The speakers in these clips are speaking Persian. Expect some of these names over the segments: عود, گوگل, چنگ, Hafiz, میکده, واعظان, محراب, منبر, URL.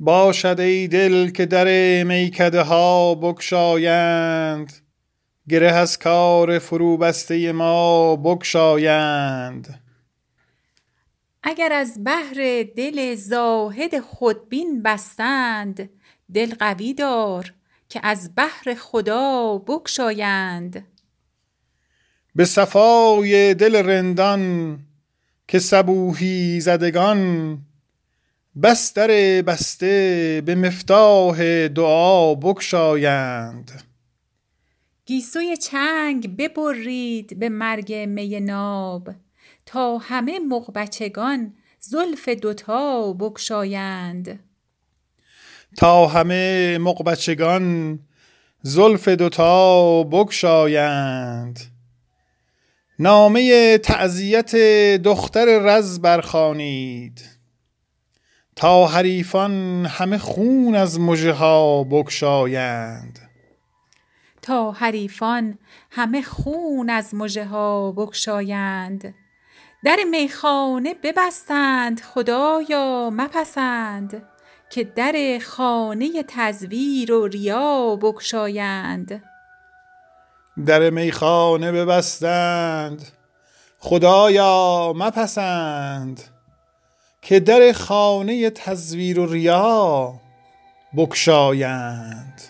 باشد ای دل که در میکده ها بگشایند، گره از کار فرو بسته ما بگشایند. اگر از بهر دل زاهد خودبین بستند، دل قوی دار که از بهر خدا بگشایند. به صفای دل رندان که صبوحی زدگان، بستر بسته به مفتاح دعا بگشایند. گیسوی چنگ ببرید به مرگ می ناب، تا همه مغبچگان زلف دوتا بگشایند. تا همه مغبچگان زلف دوتا بگشایند. نامه تعزیت دختر رز برخوانید، تا حریفان همه خون از مژه ها بگشایند. تا حریفان همه خون از مژه ها بگشایند. در میخانه ببستند خدایا مپسند، که در خانه تزویر و ریا بگشایند. در میخانه ببستند خدایا مپسند، که در خانه تزویر و ریا بگشایند.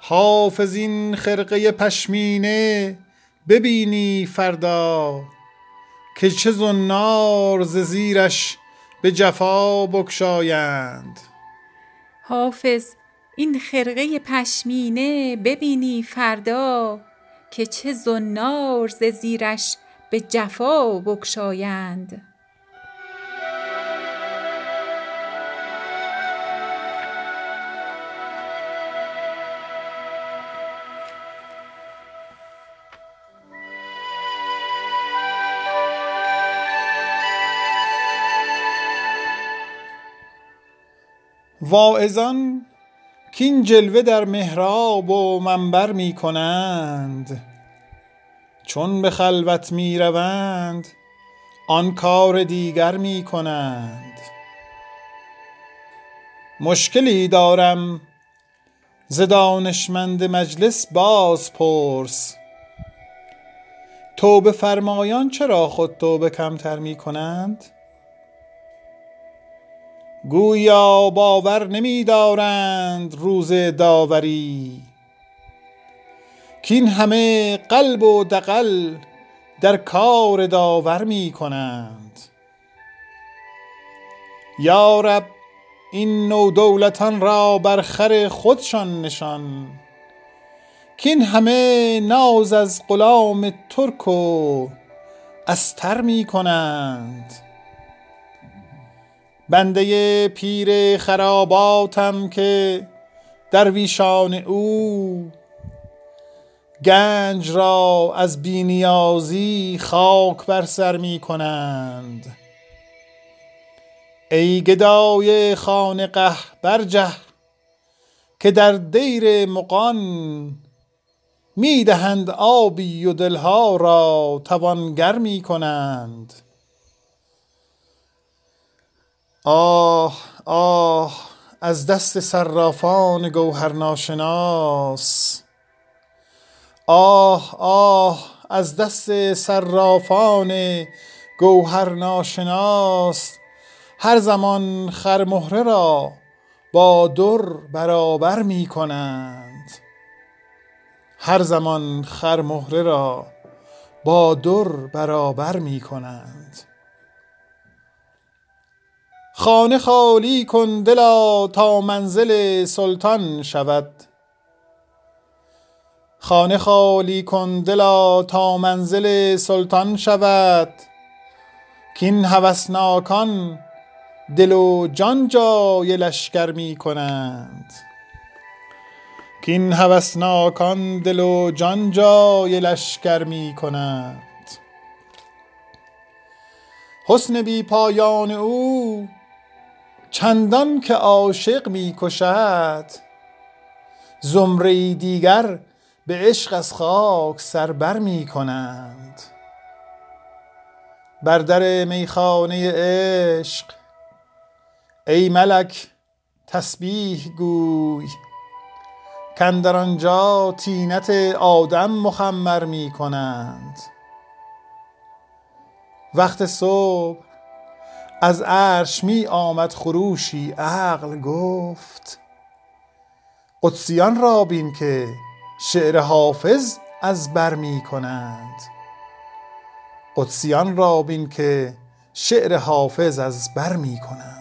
حافظ این خرقه پشمینه ببینی فردا، که چه زنار ز زیرش به جفا بگشایند. حافظ این خرقه پشمینه ببینی فردا، که چه زنار ز زیرش به جفا بگشایند. واعظان کین جلوه در محراب و منبر می کنند، چون به خلوت می روند آن کار دیگر می کنند. مشکلی دارم ز دانشمند مجلس باز پرس، توبه فرمایان چرا خود توبه کمتر می کنند؟ گویا باور نمی دارند روز داوری، کین همه قلب و دغل در کار داور می کنند. یا رب این نو دولتان را بر خر خودشان نشان، کین همه ناز از غلام ترک و استر می کنند. بنده پیر خراباتم که درویشان او، گنج را از بینیازی خاک بر سر می کنند. ای گدای خانقه برجه، که در دیر مغان می دهند آبی و دلها را توانگر می کنند. آه آه از دست صرافان گوهر ناشناس، آه آه از دست صرافان گوهر ناشناس. هر زمان خرمهره را با در برابر می کنند، هر زمان خرمهره را با در برابر می کنند. خانه خالی کن دلا تا منزل سلطان شود، خانه خالی کن دلا تا منزل سلطان شود. کین هوسناکان دل و جان جای لشکر می کنند، کین هوسناکان دل و جان جای لشکر می کنند. حسن بی پایان او چندان که عاشق می کشد، زمره دیگر به عشق از خاک سر بر می کنند. بر در میخانه عشق ای ملک تسبیح گوی کاندر آنجا طینت آدم مخمر می کنند. وقت صبح از عرش می آمد خروشی، عقل گفت قدسیان را بین که شعر حافظ از بر می کنند. قدسیان را بین که شعر حافظ از بر می کنند.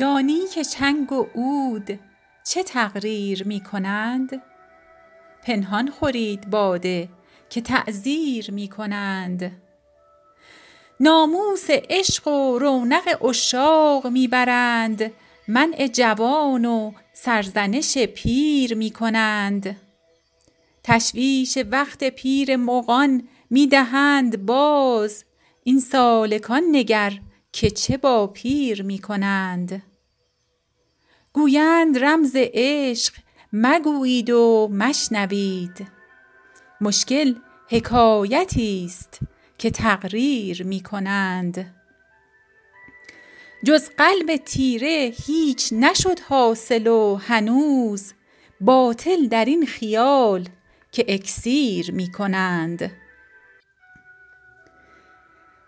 دانی که چنگ و عود چه تقریر می کنند؟ پنهان خورید باده که تعذیر می کنند. ناموس عشق و رونق عشاق می برند، منع جوان و سرزنش پیر می کنند. تشویش وقت پیر مغان می دهند باز، این سالکان نگر که چه با پیر می کنند. گویند رمز عشق مگویید و مشنوید، مشکل حکایتی است که تقریر می کنند. جز قلب تیره هیچ نشد حاصل و هنوز باطل در این خیال که اکسیر می کنند.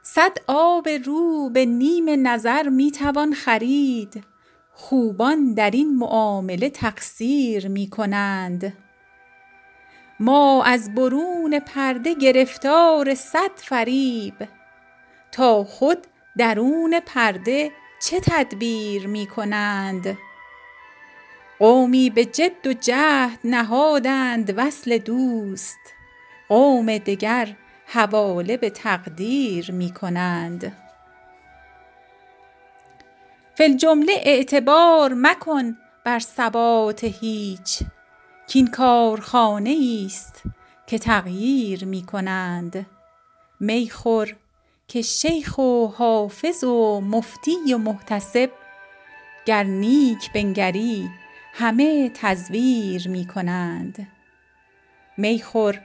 100 آب رو به نیم نظر می توان خرید، خوبان در این معامله تقصیر می کنند. ما از برون پرده گرفتار 100 فریب، تا خود درون پرده چه تدبیر می کنند. قومی به جد و جهد نهادند وصل دوست، قوم دگر حواله به تقدیر می کنند. فل جمله اعتبار مکن بر ثبات هیچ، کین کارخانه ایست که تغییر می کنند. می خور که شیخ و حافظ و مفتی و محتسب، گر نیک بنگری همه تزویر می کنند. می خور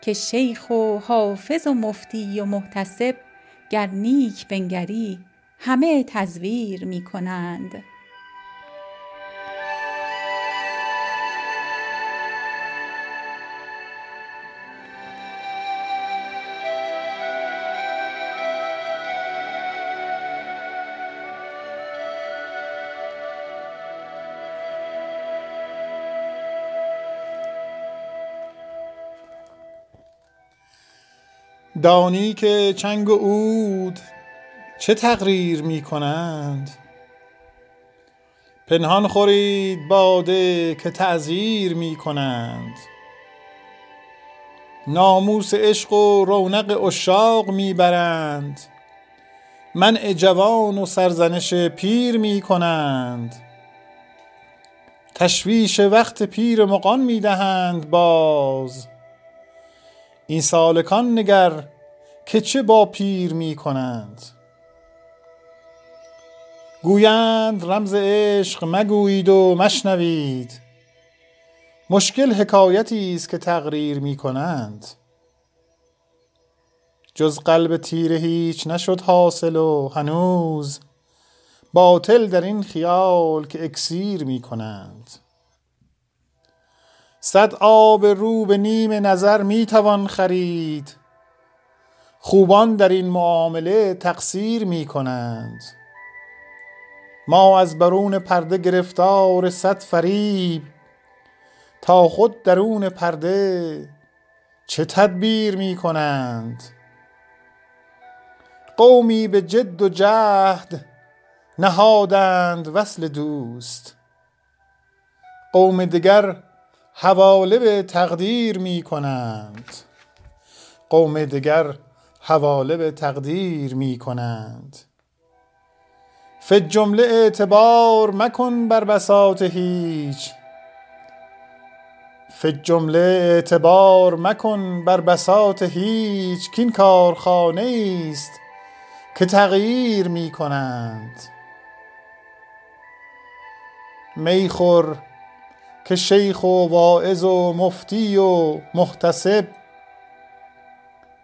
که شیخ و حافظ و مفتی و محتسب، گر نیک بنگری همه تزویر می کنند. دانی که چنگ و عود چه تقریر می کنند؟ پنهان خورید باده که تعذیر می کنند. ناموس عشق و رونق عشاق می برند، منع جوان و سرزنش پیر می کنند. تشویش وقت پیر مغان می دهند باز، این سالکان نگر که چه با پیر می کنند. گویند رمز عشق مگویید و مشنوید، مشکل حکایتی است که تقریر می کنند. جز قلب تیره هیچ نشد حاصل و هنوز باطل در این خیال که اکسیر می کنند. 100 آب رو به نیم نظر می توان خرید، خوبان در این معامله تقصیر می کنند. ما از برون پرده گرفتار 100 فریب، تا خود درون پرده چه تدبیر می کنند. قومی به جد و جهد نهادند وصل دوست، قوم دگر حواله به تقدیر می کنند. قوم دگر حواله به تقدیر می کنند. فالجمله اعتبار مکن بر بساط هیچ، فالجمله اعتبار مکن بر بساط هیچ، کین کارخانه ایست که تغییر می کنند. میخور که شیخ و واعظ و مفتی و محتسب،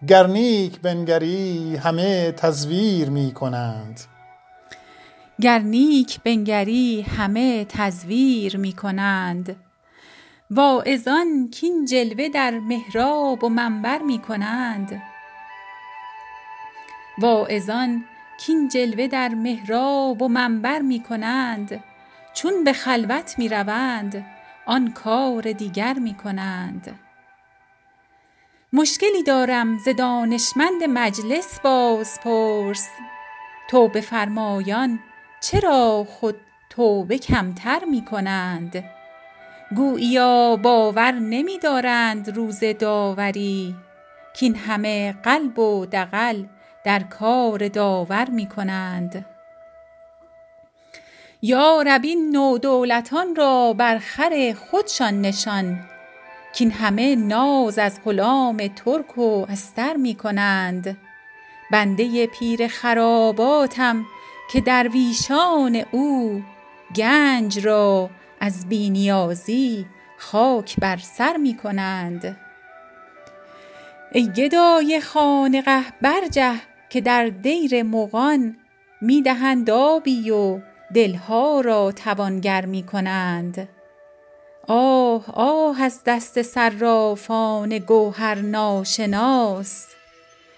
گرنیک بنگری همه تزویر می کنند. گرنیک بنگری همه تزویر می کنند. واعظان کین جلوه در محراب و منبر می کنند. واعظان کین جلوه در محراب و منبر می کنند. چون به خلوت می روند آن کار دیگر می کنند. مشکلی دارم ز دانشمند مجلس باز پرس، توبه فرمایان چرا خود توبه کمتر می کنند؟ گویا باور نمی دارند روز داوری، کین همه قلب و دغل در کار داور می کنند. یا رب این نودولتان را بر خر خودشان نشان، کین همه ناز از غلام ترک و استر می کنند. بنده پیر خراباتم که درویشان او، گنج را از بینیازی خاک بر سر می کنند. ای گدای خانقه برجه که در دیر مغان، می دهند آبی و دلها را توانگر می کنند. آه آه از دست صرافان گوهر ناشناس،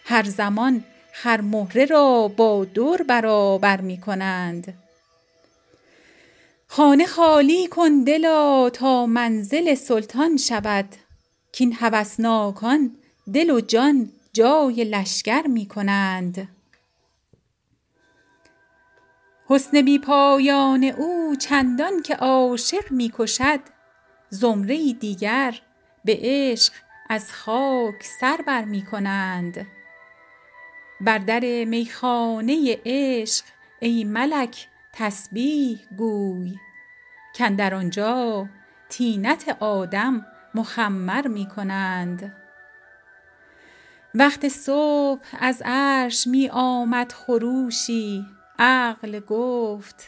هر زمان خرمهره را با دور برابر می کنند. خانه خالی کن دلا تا منزل سلطان شود، کین هوسناکان دل و جان جای لشکر می کنند. حسن بی پایان او چندان که عاشق می کشد، زمره دیگر به عشق از خاک سر بر می کنند. بر در میخانه عشق ای ملک تسبیح گوی، کاندر آنجا طینت آدم مخمر می کنند. وقت صبح از عرش می آمد خروشی، عقل گفت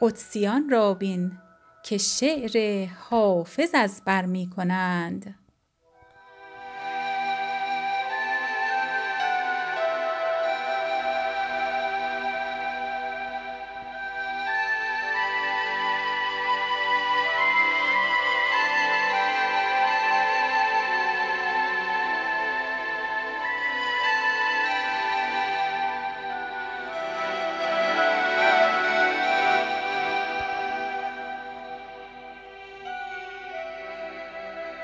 قدسیان را بین که شعر حافظ از بر می کنند.